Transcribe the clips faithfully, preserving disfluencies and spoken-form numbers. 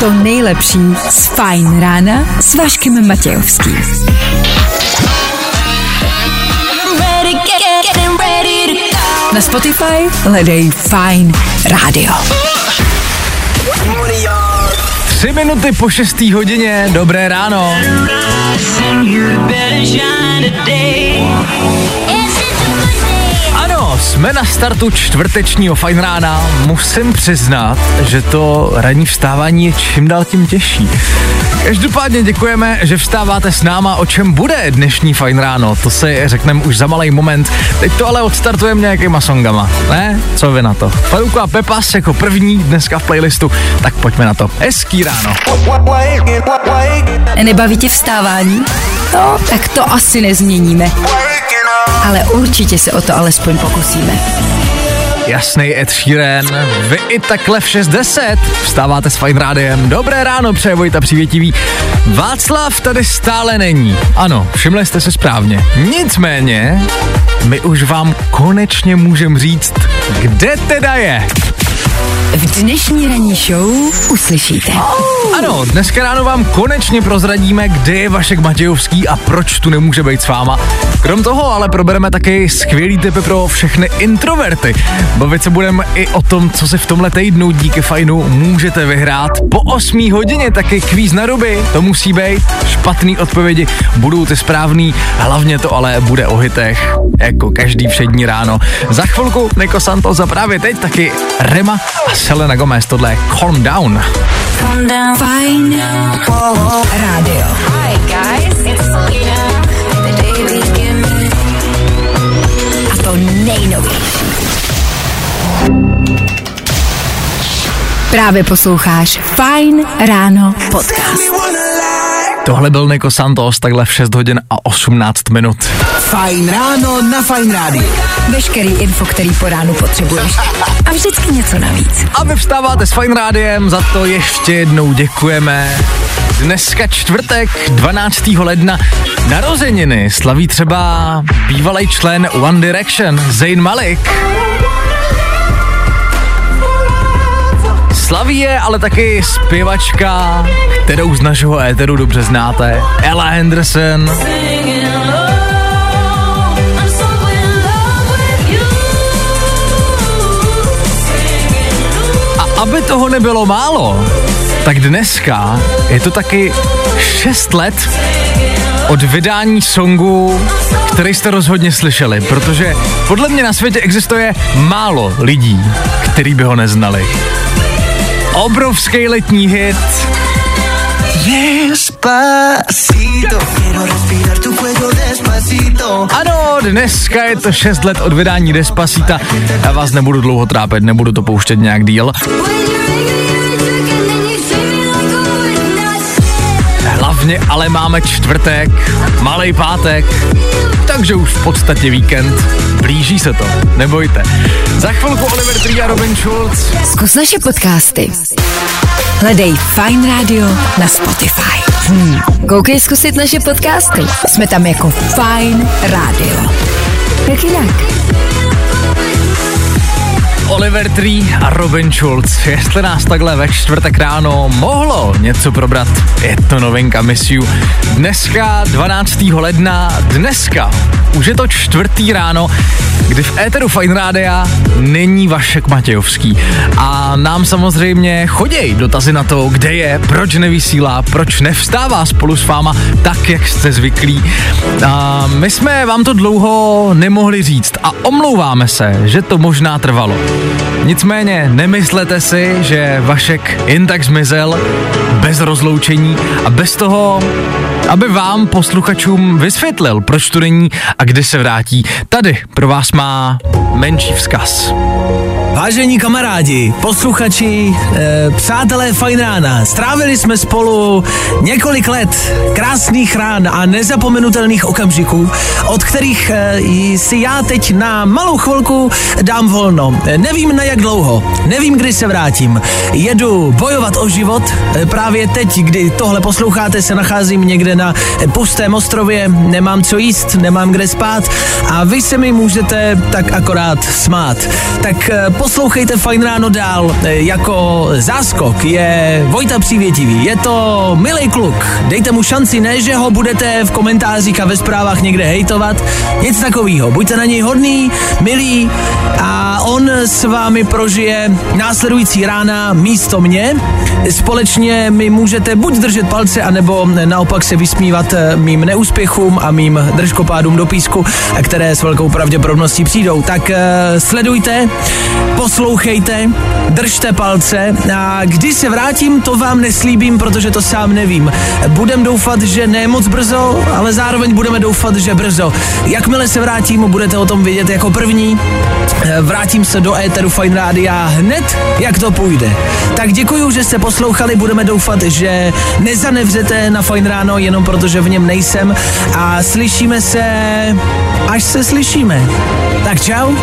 To nejlepší z Fajn rána s Vaškem Matějovským. Na Spotify hledej Fajn rádio. Tři minuty po šestý hodině, dobré ráno. Ano, jsme na startu čtvrtečního Fajn rána. Musím přiznat, že to ranní vstávání je čím dál tím těžší. Každopádně děkujeme, že vstáváte s náma, o čem bude dnešní Fajn ráno. To si řekneme už za malej moment. Teď to ale odstartujeme nějakýma songama. Ne? Co vy na to? Faruku a Pepas jako první dneska v playlistu. Tak pojďme na to. Hezký ráno. Nebaví tě vstávání? No, tak to asi nezměníme. Ale určitě se o to alespoň pokusíme. Jasnej Ed Sheeran, vy i takhle v šest deset vstáváte s Fajn rádiem. Dobré ráno, přeje Vojta Přivětivý. Václav tady stále není. Ano, všimli jste se správně. Nicméně, my už vám konečně můžeme říct, kde teda je. V dnešní ranní show uslyšíte. Oh. Ano, dneska ráno vám konečně prozradíme, kde je Vašek Matějovský a proč tu nemůže být s váma. Krom toho ale probereme taky skvělý tipy pro všechny introverty. Bavit se budeme i o tom, co si v tomhle týdnu díky Fajnu můžete vyhrát. Po osmé hodině taky kvíz na ruby, to musí být. Špatný odpovědi budou ty správný, hlavně to ale bude o hitech, jako každý všední ráno. Za chvilku Nico Santos a právě teď taky Rema a Selena Gomez, tohle je Calm Down. Calm down. Fajn rádio. Hi guys, it's Selena. The day begins. A to nejnovější. Právě posloucháš Fajn ráno podcast. Tohle byl Nico Santos, takhle v šest hodin a osmnáct minut. Fajn ráno na Fajn rádiu. Veškerý info, který po ránu potřebuješ. A vždycky něco navíc. A vy vstáváte s Fajn rádiem, za to ještě jednou děkujeme. Dneska čtvrtek, dvanáctého ledna. Narozeniny slaví třeba bývalý člen One Direction, Zayn Malik. Slaví je ale taky zpěvačka, kterou z našeho éteru dobře znáte, Ella Henderson. A aby toho nebylo málo, tak dneska je to taky šest let od vydání songu, který jste rozhodně slyšeli, protože podle mě na světě existuje málo lidí, který by ho neznali. Obrovský letní hit Despacito. Ano, dneska je to šest let od vydání Despacita. Já vás nebudu dlouho trápit, nebudu to pouštět nějak díl. Hlavně ale máme čtvrtek, malej pátek, takže už v podstatě víkend. Blíží se to, nebojte. Za chvilku Oliver Tree a Robin Schulz. Zkus naše podcasty. Hledej Fajn rádio na Spotify. Hmm. Koukej zkusit naše podcasty. Jsme tam jako Fajn rádio. Jak jinak? Oliver Tree a Robin Schulz. Jestli nás takhle ve čtvrtek ráno mohlo něco probrat, je to novinka Miss You. Dneska dvanáctého ledna, dneska už je to čtvrtý ráno, kdy v éteru Fajn rádia není Vašek Matějovský. A nám samozřejmě choděj dotazy na to, kde je, proč nevysílá, proč nevstává spolu s váma tak, jak jste zvyklí. A my jsme vám to dlouho nemohli říct a omlouváme se, že to možná trvalo. Nicméně nemyslete si, že Vašek jen tak zmizel bez rozloučení a bez toho, aby vám posluchačům vysvětlil, proč tu není a kdy se vrátí. Tady pro vás má menší vzkaz. Vážení kamarádi, posluchači, e, přátelé Fajn rána, strávili jsme spolu několik let krásných rán a nezapomenutelných okamžiků, od kterých e, si já teď na malou chvilku dám volno. E, nevím na jak dlouho, nevím kdy se vrátím. Jedu bojovat o život, e, právě teď, kdy tohle posloucháte, se nacházím někde na pustém ostrově, nemám co jíst, nemám kde spát a vy se mi můžete tak akorát smát. Tak poslouchejte Fajn ráno dál, jako záskok je Vojta Přivětivý, je to milý kluk, dejte mu šanci, ne, že ho budete v komentářích a ve zprávách někde hejtovat, nic takovýho, buďte na něj hodný, milý a on s vámi prožije následující rána místo mě, společně mi můžete buď držet palce, anebo naopak se vysmívat mým neúspěchům a mým držkopádům do písku, které s velkou pravděpodobností přijdou. Tak sledujte, poslouchejte, držte palce a když se vrátím, to vám neslíbím, protože to sám nevím. Budem doufat, že ne moc brzo, ale zároveň budeme doufat, že brzo. Jakmile se vrátím, budete o tom vědět jako první. Vrátím se do éteru Fajn rádia hned, jak to půjde. Tak děkuju, že jste poslouchali, budeme doufat, že nezanevřete na Fajn ráno, jenom protože v něm nejsem a slyšíme se, až se slyšíme. Tak čau.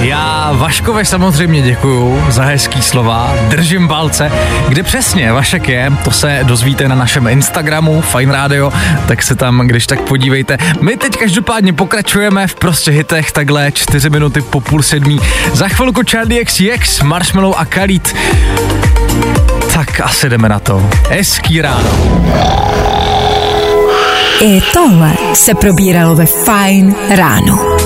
Já Vaškovi samozřejmě děkuju za hezký slova, držím palce. Kde přesně Vašek je, to se dozvíte na našem Instagramu Fajn rádio, tak se tam když tak podívejte. My teď každopádně pokračujeme v Prostě hitech, takhle čtyři minuty po půl sedmí. Za chvilku Charlie iks iks, Marshmallow a Khalid. Tak asi jdeme na to. Hezký ráno. I tohle se probíralo ve Fajn ráno.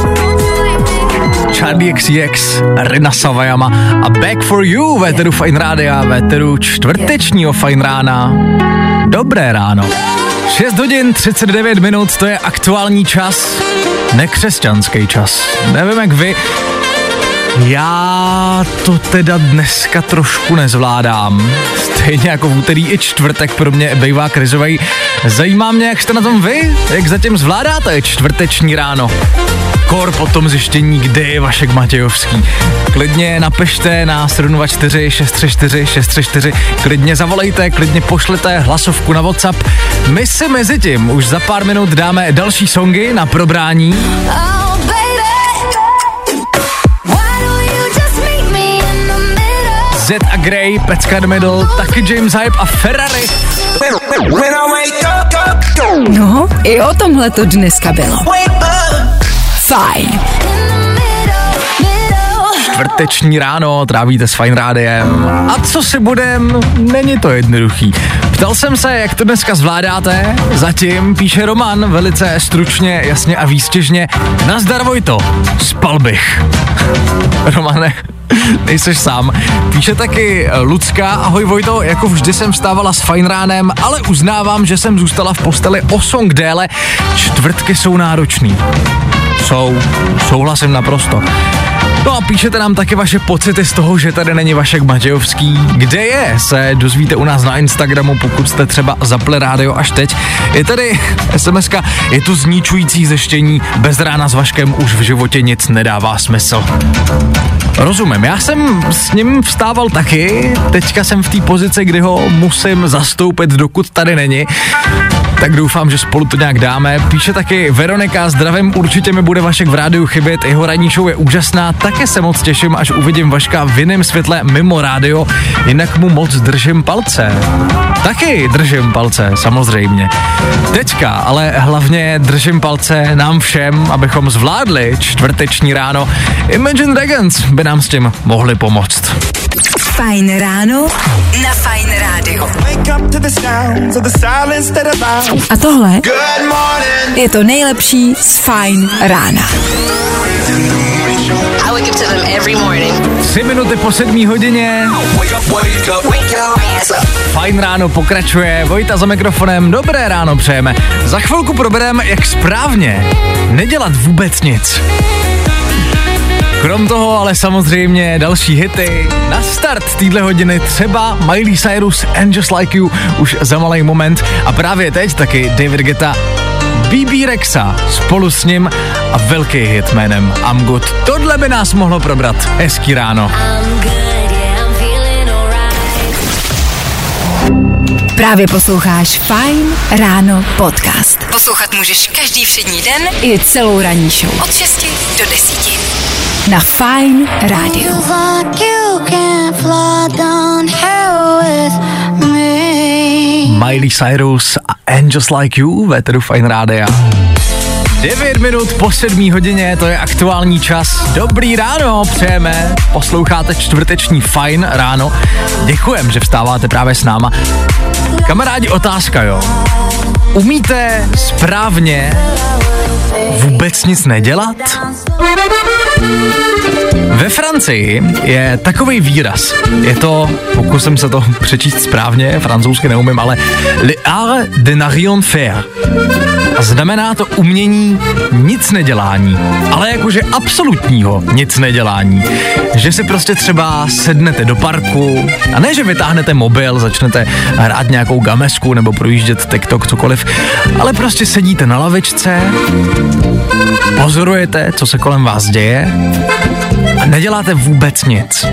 Charlie iks iks, Rina Savajama a Back for You, véteru Fajn rádia, véteru čtvrtečního Fajn rána. Dobré ráno. šest hodin třicet devět minut, to je aktuální čas, nekřesťanský čas. Nevím jak vy, já to teda dneska trošku nezvládám. Stejně jako v úterý i čtvrtek pro mě bývá krizovej. Zajímá mě, jak jste na tom vy, jak zatím zvládáte čtvrteční ráno. Kor po tom zjištění, kde je Vašek Matějovský. Klidně napište na sedm dva čtyři šest tři čtyři šest tři čtyři, klidně zavolejte, klidně pošlete hlasovku na WhatsApp. My si mezi tím už za pár minut dáme další songy na probrání. Zed a Grey, Pecka the Middle, taky James Hype a Ferrari. No, i o tomhle to dneska bylo. Fajn. Čtvrteční ráno trávíte s Fajn rádiem. A co si budem, není to jednoduchý. Ptal jsem se, jak to dneska zvládáte. Zatím píše Roman velice stručně, jasně a výstěžně. Nazdar Vojto, spal bych. Romane, nejseš sám. Píše taky Lucka, ahoj Vojto, jako vždy jsem vstávala s Fajn ránem, ale uznávám, že jsem zůstala v posteli o song déle. Čtvrtky jsou náročný. Jsou, souhlasím naprosto. No a píšete nám taky vaše pocity z toho, že tady není Vašek Matějovský. Kde je, se dozvíte u nás na Instagramu, pokud jste třeba zapli rádio až teď. Je tady es em eska, je tu zničující zeštění, bez rána s Vaškem už v životě nic nedává smysl. Rozumím, já jsem s ním vstával taky, teďka jsem v té pozici, kdy ho musím zastoupit, dokud tady není. Tak doufám, že spolu to nějak dáme. Píše taky Veronika, zdravím, určitě mi bude Vašek v rádiu chybět, jeho ranní show je úžasná, také se moc těším, až uvidím Vaška v jiném světle mimo rádio, jinak mu moc držím palce. Taky držím palce, samozřejmě. Teďka, ale hlavně držím palce nám všem, abychom zvládli čtvrteční ráno. Imagine Dragons by nám s tím mohli pomoct. Fajn ráno na Fajn rádiu. A tohle je to nejlepší z Fajn rána. Tři minuty po sedmí hodině. Fajn ráno pokračuje, Vojta za mikrofonem, dobré ráno přejeme. Za chvilku probereme, jak správně nedělat vůbec nic. Krom toho ale samozřejmě další hity. Na start téhle hodiny třeba Miley Cyrus and Just Like You už za malý moment a právě teď taky David Guetta, bé bé. Rexa spolu s ním a velký hit jménem I'm Good. Tohle by nás mohlo probrat. Hezký ráno. Právě posloucháš Fajn ráno podcast. Poslouchat můžeš každý všední den i celou ranní show. Od šesti do desíti. Na Fajn rádiu. Miley Cyrus a And Just Like You ve teru Fajn rádia. devět minut po sedmé hodině, to je aktuální čas. Dobrý ráno, přejeme. Posloucháte čtvrteční Fajn ráno. Děkujem, že vstáváte právě s náma. Kamarádi, otázka, jo. Umíte správně vůbec nic nedělat? Ve Francii je takovej výraz. Je to, pokusím se to přečíst správně, francouzsky neumím, ale le art de ne rien faire. A znamená to umění nic nedělání, ale jakože absolutního nic nedělání. Že si prostě třeba sednete do parku a ne, že vytáhnete mobil, začnete hrát nějakou gamesku nebo projíždět TikTok, cokoliv, ale prostě sedíte na lavičce, pozorujete, co se kolem vás děje a neděláte vůbec nic.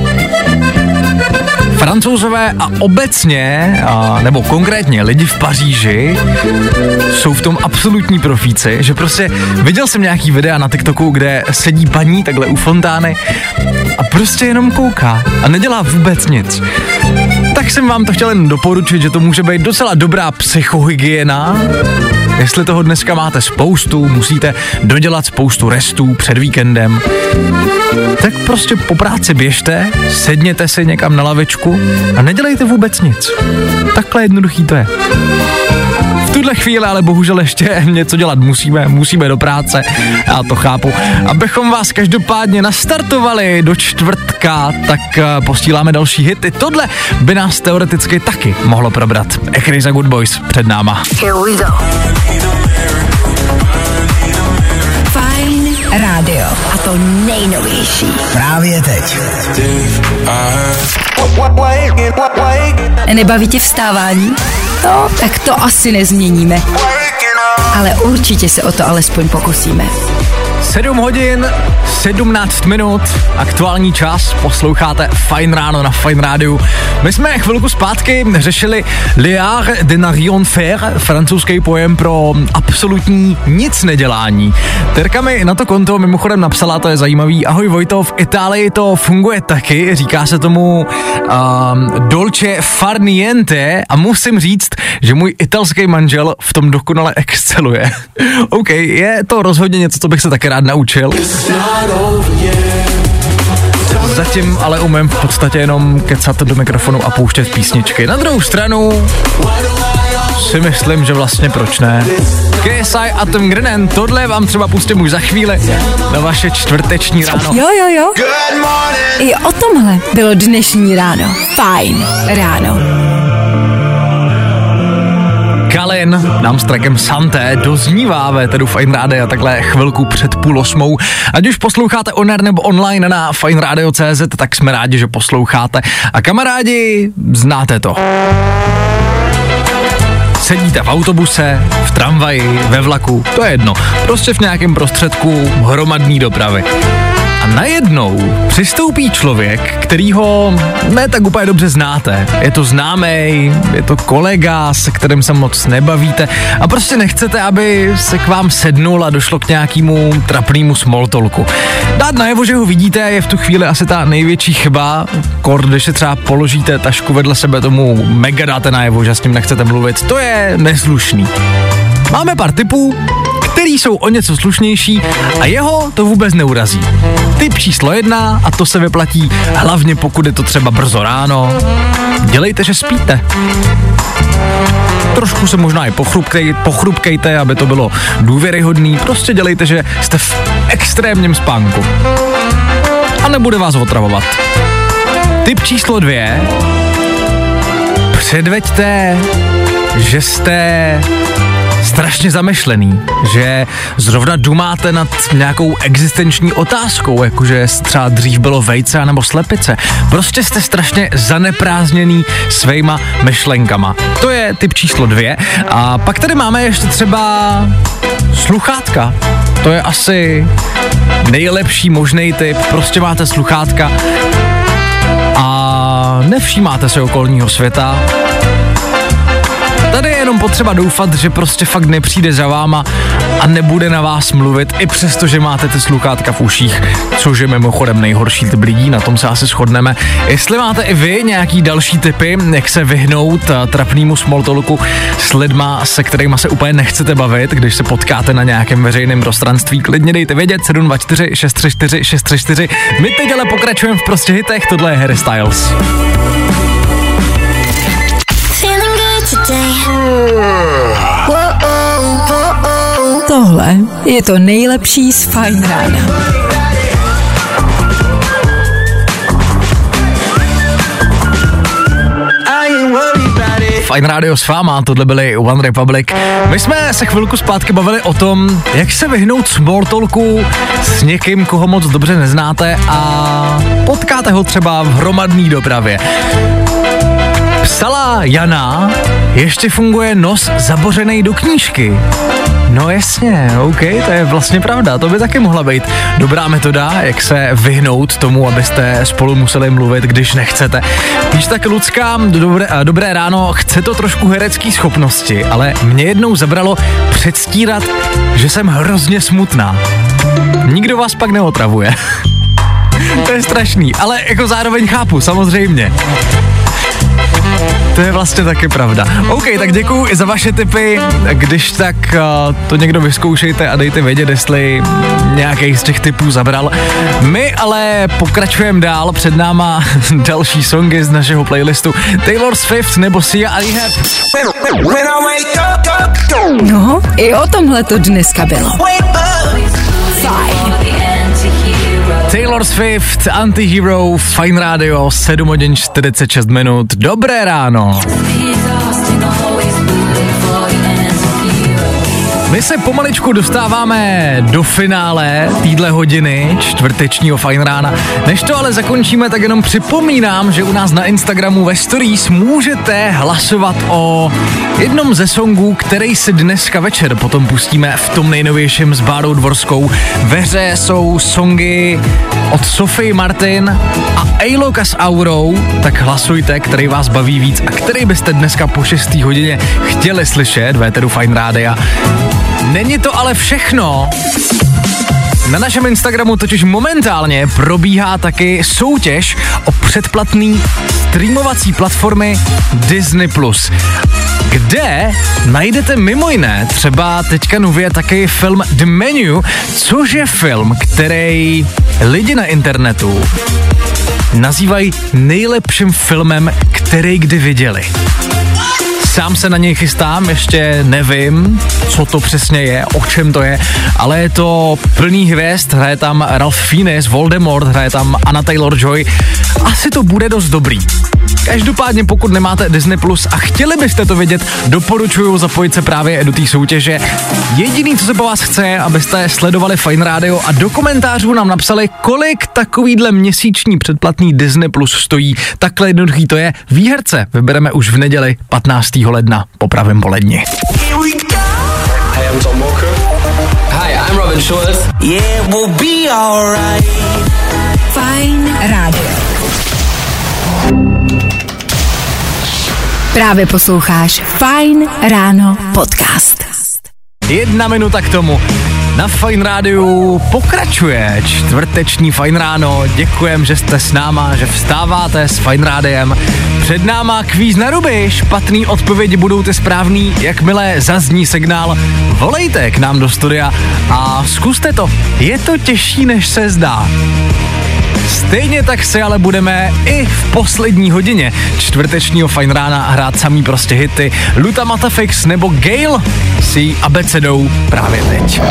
Francouzové a obecně, a, nebo konkrétně lidi v Paříži jsou v tom absolutní profíci, že prostě viděl jsem nějaký videa na TikToku, kde sedí paní takhle u fontány a prostě jenom kouká a nedělá vůbec nic. Tak jsem vám to chtěl jen doporučit, že to může být docela dobrá psychohygiena. Jestli toho dneska máte spoustu, musíte dodělat spoustu restů před víkendem, tak prostě po práci běžte, sedněte si někam na lavičku a nedělejte vůbec nic. Takhle jednoduchý to je. V tuhle chvíli ale bohužel ještě něco dělat musíme, musíme do práce, já to chápu. Abychom vás každopádně nastartovali do čtvrtka, tak posíláme další hity. Tohle by nás teoreticky taky mohlo probrat. Echry za Good Boys před náma. Here we go. Fajn rádio a to nejnovější. Právě teď. Nebaví tě vstávání? No, tak to asi nezměníme. Ale určitě se o to alespoň pokusíme. sedm hodin, sedmnáct minut, aktuální čas, posloucháte Fajn ráno na Fajn rádiu. My jsme chvilku zpátky řešili le art de ne rien faire, francouzský pojem pro absolutní nic nedělání. Terka mi na to konto mimochodem napsala, to je zajímavý. Ahoj Vojto, v Itálii to funguje taky, říká se tomu um, dolce far niente a musím říct, že můj italský manžel v tom dokonale exceluje. OK, je to rozhodně něco, co bych se také rád naučil. Zatím ale umím v podstatě jenom kecat do mikrofonu a pouštět písničky. Na druhou stranu si myslím, že vlastně proč ne. K S I a Tom Grennan, tohle vám třeba pustím už za chvíli na vaše čtvrteční ráno. Jo, jo, jo. I o tomhle bylo dnešní ráno. Fajn ráno. Kalin nám s trackem Santé doznívá ve tedu Fajn rádia takhle chvilku před půl osmou. Ať už posloucháte oner nebo online na fajnradio tečka cz, tak jsme rádi, že posloucháte. A kamarádi, znáte to. Sedíte v autobuse, v tramvaji, ve vlaku, to je jedno. Prostě v nějakém prostředku hromadní dopravy. A najednou přistoupí člověk, kterýho ne tak úplně dobře znáte. Je to známej, je to kolega, se kterým se moc nebavíte a prostě nechcete, aby se k vám sednul a došlo k nějakému trapnému smalltalku. Dát najevo, že ho vidíte, je v tu chvíli asi ta největší chyba, kor, když se třeba položíte tašku vedle sebe, tomu mega dáte najevo, že s ním nechcete mluvit. To je neslušný. Máme pár tipů, který jsou o něco slušnější a jeho to vůbec neurazí. Tip číslo jedna, a to se vyplatí hlavně pokud je to třeba brzo ráno, dělejte, že spíte. Trošku se možná i pochrupkej, pochrupkejte, aby to bylo důvěryhodný, prostě dělejte, že jste v extrémním spánku a nebude vás otravovat. Tip číslo dvě, předveďte, že jste strašně zamešlený, že zrovna dumáte nad nějakou existenční otázkou, jakože třeba dřív bylo vejce nebo slepice. Prostě jste strašně zaneprázdněný svejma myšlenkama. To je tip číslo dvě. A pak tady máme ještě třeba sluchátka. To je asi nejlepší možný tip. Prostě máte sluchátka a nevšímáte se okolního světa. Tady je jenom potřeba doufat, že prostě fakt nepřijde za váma a nebude na vás mluvit, i přesto, že máte ty sluchátka v uších, což je mimochodem nejhorší typ lidí, na tom se asi shodneme. Jestli máte i vy nějaký další tipy, jak se vyhnout trapnému small talku s lidma, se kterýma se úplně nechcete bavit, když se potkáte na nějakém veřejném prostranství, klidně dejte vědět sedm dva čtyři šest tři čtyři šest tři čtyři. My teď ale pokračujeme v Prostě hitech, tohle je Harry Styles. Tohle je to nejlepší z Fajn rána. Fajn rádio s váma, tohle byly One Republic. My jsme se chvilku zpátky bavili o tom, jak se vyhnout small talku s někým, koho moc dobře neznáte a potkáte ho třeba v hromadné dopravě. Psala Jana, ještě funguje nos zabořenej do knížky. No jasně, OK, to je vlastně pravda, to by taky mohla být dobrá metoda, jak se vyhnout tomu, abyste spolu museli mluvit, když nechcete. Víš, tak Lucka, dobré, dobré ráno, chce to trošku herecký schopnosti, ale mě jednou zabralo předstírat, že jsem hrozně smutná. Nikdo vás pak neotravuje. To je strašný, ale jako zároveň chápu, samozřejmě. To je vlastně taky pravda. OK, tak děkuju i za vaše tipy. Když tak uh, to někdo vyzkoušejte a dejte vědět, jestli nějaký z těch tipů zabral. My ale pokračujeme dál. Před náma další songy z našeho playlistu. Taylor Swift nebo Sia a Rema. No, i o tomhle to dneska bylo. Fajn. Taylor Swift, Antihero, Fajn rádio, sedm hodin čtyřicet šest minut. Dobré ráno. My se pomaličku dostáváme do finále týdle hodiny čtvrtečního Fajn rána. Než to ale zakončíme, tak jenom připomínám, že u nás na Instagramu ve stories můžete hlasovat o jednom ze songů, který si dneska večer potom pustíme v tom nejnovějším s Bárou Dvorskou. Ve hře jsou songy od Sofie Martin a Ejloka s Aurou, tak hlasujte, který vás baví víc a který byste dneska po šesté hodině chtěli slyšet v éteru Fajn rádia. Není to ale všechno. Na našem Instagramu totiž momentálně probíhá taky soutěž o předplatný streamovací platformy Disney Plus, kde najdete mimo jiné třeba teďka nově taky film The Menu, což je film, který lidi na internetu nazývají nejlepším filmem, který kdy viděli. Sám se na něj chystám, ještě nevím, co to přesně je, o čem to je, ale je to plný hvězd, hraje tam Ralph Fiennes, Voldemort, hraje tam Anna Taylor-Joy, asi to bude dost dobrý. Každopádně pokud nemáte Disney Plus a chtěli byste to vidět, doporučuju zapojit se právě do té soutěže. Jediný, co se po vás chce, je, abyste sledovali Fajn rádio a do komentářů nám napsali, kolik takovýhle měsíční předplatný Disney Plus stojí. Takhle jednoduchý to je. Výherce vybereme už v neděli patnáctého ledna po pravém poledni. Hey, I'm Tom Walker. Hi, I'm Robin Schulz. Yeah, we'll be alright. Fajn rádio. Právě posloucháš Fajn ráno podcast. Jedna minuta k tomu. Na Fajn rádiu pokračuje čtvrteční Fajn ráno. Děkujem, že jste s náma, že vstáváte s Fajn rádiem. Před náma kvíz na ruby, špatný odpovědi budou ty správný, jakmile zazní signál. Volejte k nám do studia a zkuste to. Je to těžší, než se zdá. Stejně tak se ale budeme i v poslední hodině čtvrtečního Fajn rána hrát samý prostě hity. Luta Matafix nebo Gale s její abecedou právě teď.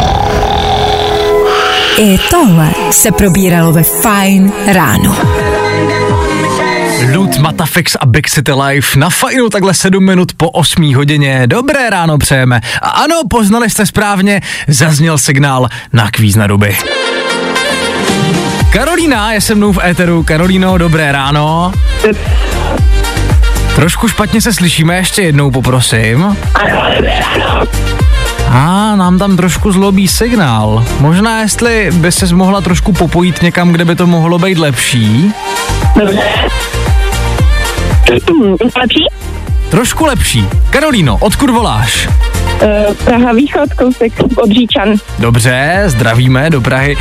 I tohle se probíralo ve Fajn ráno. Lut Matafix a Big City Life na Fajnu takhle sedm minut po osmé hodině. Dobré ráno přejeme. A ano, poznali jste správně, zazněl signál na kvíz na ruby. Karolína je se mnou v éteru. Karolíno, dobré ráno. Trošku špatně se slyšíme, ještě jednou poprosím. A nám tam trošku zlobí signál. Možná jestli by ses mohla trošku popojit někam, kde by to mohlo být lepší. Lepší? trošku lepší. Karolíno, odkud voláš? Praha východ, kousek od Říčan. Dobře, zdravíme do Prahy.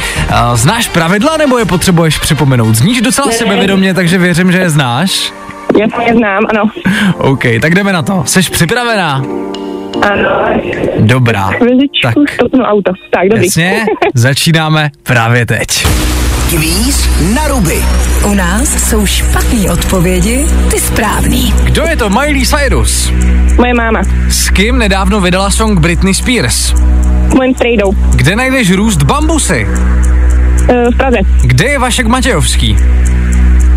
Znáš pravidla, nebo je potřebuješ připomenout? Zníš docela sebevědomě, takže věřím, že je znáš. Já to neznám, ano. OK, tak jdeme na to. Jseš připravená? Ano. Dobrá. Chviličku, stopnu auto. Tak, dobrý. Jasně, začínáme právě teď. Kvíz na ruby. U nás jsou špatné odpovědi, ty správný. Kdo je to Miley Cyrus? Moje máma. S kým nedávno vydala song Britney Spears? S mojím strejdou. Kde najdeš růst bambusy? E, v Praze. Kde je Vašek Matějovský?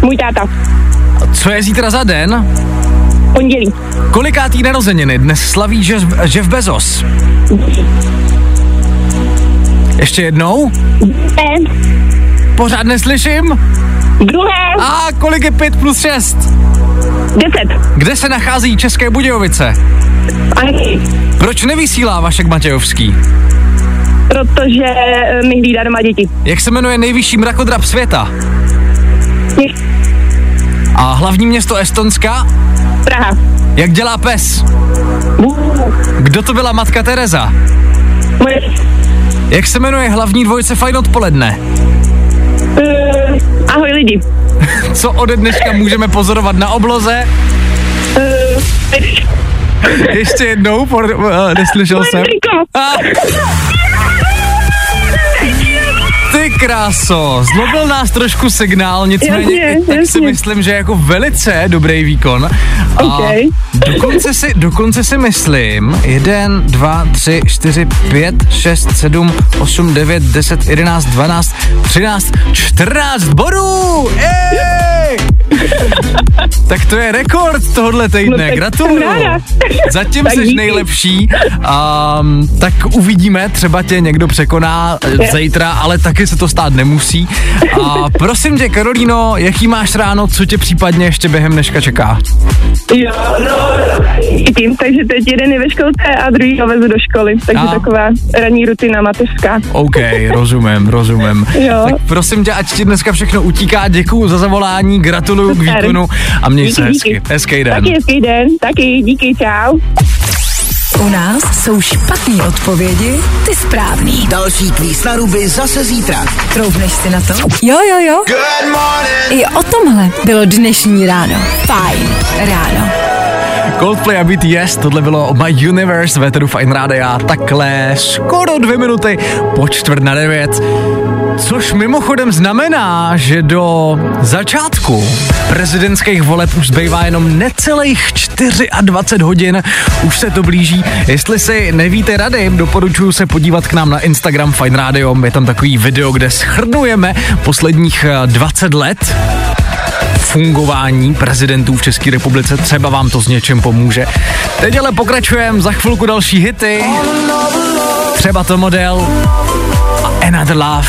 Můj táta. Co je zítra za den? Pondělí. Kolikátý narozeniny dnes slaví Jeff, Jeff Bezos? Ještě jednou? Ben. Pořád neslyším? Druhé. A kolik je pět plus šest? Deset. Kde se nachází České Budějovice? Ani. Proč nevysílá Vašek Matějovský? Protože mi hlídá doma děti. Jak se jmenuje nejvyšší mrakodrap světa? Nic. A hlavní město Estonska? Praha. Jak dělá pes? Kdo to byla Matka Tereza? Moje. Jak se jmenuje hlavní dvojce Fajn odpoledne? Uh, ahoj lidi. Co ode dneška můžeme pozorovat na obloze? Uh, Ještě jednou, por, uh, neslyšel jsem. Ty kráso, zlobil nás trošku signál, nicméně jasně, tak jasně. Si myslím, že jako velice dobrý výkon. A okay. dokonce, si, dokonce si myslím, jeden, dva, tři, čtyři, pět, šest, sedm, osm, devět, deset, jedenáct, dvanáct, třináct, čtrnáct bodů! Tak to je rekord tohohle týdne, no, gratuluju. Zatím jsi nejlepší, um, tak uvidíme, třeba tě někdo překoná zítra, ale taky se to stát nemusí. A prosím tě, Karolíno, jaký máš ráno, co tě případně ještě během dneška čeká? Jo, no, i tím, takže teď jeden je ve školce a druhý ho vezu do školy, takže a. taková ranní rutina mateřská. OK, rozumím, rozumím. Jo. Tak prosím tě, ať ti dneska všechno utíká, děkuju za zavolání, gratuluju k výkonu a měj díky, se hezky. Díky. Hezký den. Taky hezký den, taky, díky, čau. U nás jsou špatný odpovědi, ty správný. Další kvíz na ruby zase zítra. Troubneš si na to? Jo, jo, jo. Good morning. I o tomhle bylo dnešní ráno. Fajn ráno. Coldplay a B T S, tohle bylo My Universe, ve Fajn rádia, takhle skoro dvě minuty po čtvrt na devět. Což mimochodem znamená, že do začátku prezidentských voleb už zbývá jenom necelých dvacet čtyři hodin. Už se to blíží. Jestli si nevíte rady, doporučuji se podívat k nám na Instagram Fajn rádio. Je tam takový video, kde shrnujeme posledních dvacet let fungování prezidentů v České republice. Třeba vám to s něčem pomůže. Teď ale pokračujeme, za chvilku další hity. Třeba to model a Another Love.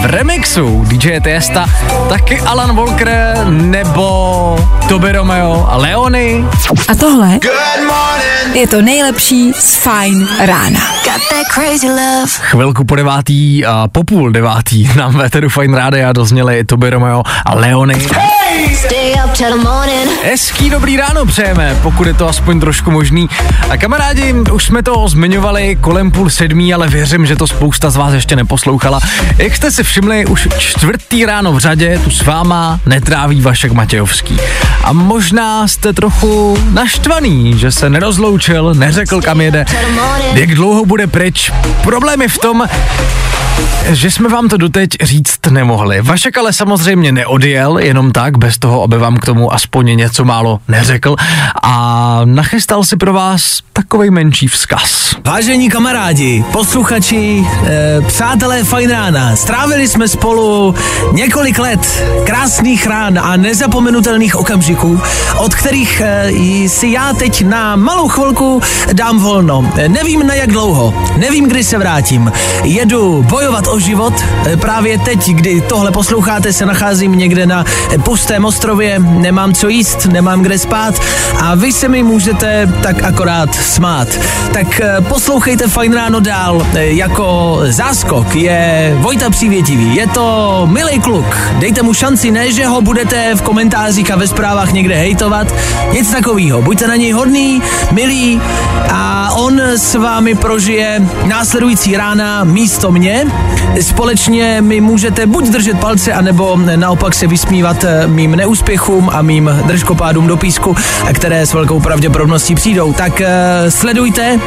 V remixu D J Tiesta, taky Alan Walker nebo Toby Romeo a Leony. A tohle je to nejlepší z Fajn rána. Chvilku po devátý a po půl devátý nám ve teru Fajn rádia dozněli Toby Romeo a Leony. Hezký dobrý ráno přejeme, pokud je to aspoň trošku možný. A kamarádi, už jsme to zmiňovali kolem půl sedmí, ale věřím, že to spousta z vás ještě neposlouchala. Jak jste si všimli, už čtvrtý ráno v řadě tu s váma netráví Vašek Matějovský. A možná jste trochu naštvaný, že se nerozloučil, neřekl, kam jede, jak dlouho bude pryč. Problém je v tom, že jsme vám to doteď říct nemohli. Vašek ale samozřejmě neodjel jenom tak, bez toho, aby vám k tomu aspoň něco málo neřekl, a nachystal si pro vás takovej menší vzkaz. Vážení kamarádi, posluchači, e, přátelé Fajn rána, strávili jsme spolu několik let krásných rán a nezapomenutelných okamžiků, od kterých e, si já teď na malou chvilku dám volno. E, nevím na jak dlouho, nevím kdy se vrátím. Jedu bojovat o život. E, právě teď, kdy tohle posloucháte, se nacházím někde na pustém ostrově, nemám co jíst, nemám kde spát a vy se mi můžete tak akorát smát. Tak poslouchejte Fajn ráno dál. Jako záskok je Vojta Vojta Přivětivý. Je to milý kluk. Dejte mu šanci, ne že ho budete v komentářích a ve zprávách někde hejtovat. Nic takovýho. Buďte na něj hodný, milý a on s vámi prožije následující rána místo mě. Společně mi můžete buď držet palce, anebo naopak se vysmívat mým neúspěchům a mým držkopádům do písku, které s velkou pravděpodobností přijdou. Tak sledujte,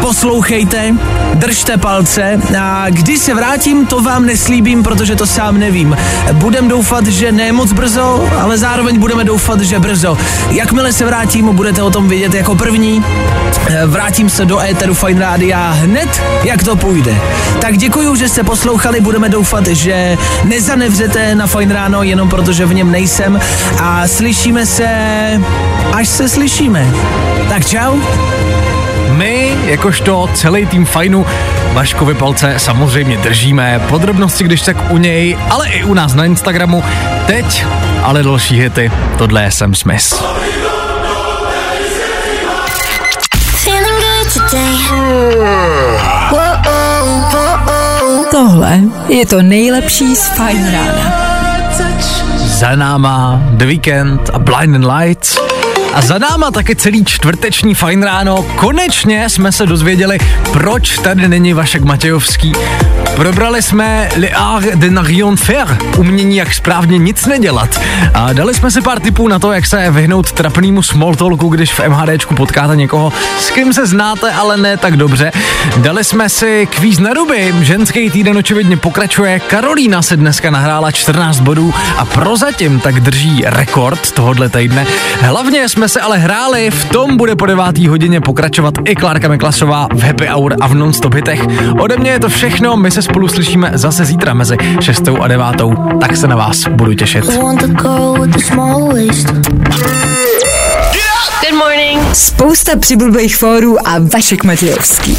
poslouchejte, držte palce a když se vrátím, to vám neslíbím, protože to sám nevím. Budem doufat, že ne moc brzo, ale zároveň budeme doufat, že brzo. Jakmile se vrátím, budete o tom vědět jako první. Vrátím se do éteru Fajn rádia hned, jak to půjde. Tak děkuju, že jste poslouchali, budeme doufat, že nezanevřete na Fajn ráno, jenom protože v něm nejsem a slyšíme se, až se slyšíme. Tak čau. My, jakožto celý tým Fajnu, Vaškovi palce samozřejmě držíme, podrobnosti když tak u něj, ale i u nás na Instagramu. Teď, ale další hity, tohle je Sam Smith. Tohle je to nejlepší z Fajn rána. Za náma The Weekend a Blinding Lights. A za náma taky celý čtvrteční Fajn ráno. Konečně jsme se dozvěděli, proč tady není Vašek Matějovský. Probrali jsme Le art de ne rien faire, umění, jak správně nic nedělat. A dali jsme si pár tipů na to, jak se vyhnout trapnému small talku, když v MHDčku potkáte někoho, s kým se znáte, ale ne tak dobře. Dali jsme si kvíz na ruby, ženský týden očividně pokračuje. Karolína se dneska nahrála čtrnáct bodů a prozatím tak drží rekord tohohle týdne. Hlavně jsme se ale hráli, v tom bude po devátý hodině pokračovat i Klárka Meklasová v Happy Hour a v non-stop hitech. Ode mě je to všechno, my se spolu slyšíme zase zítra mezi šestou a devátou, tak se na vás budu těšit. Good morning. Spousta přibulbých fórů a Vašek Matějovský.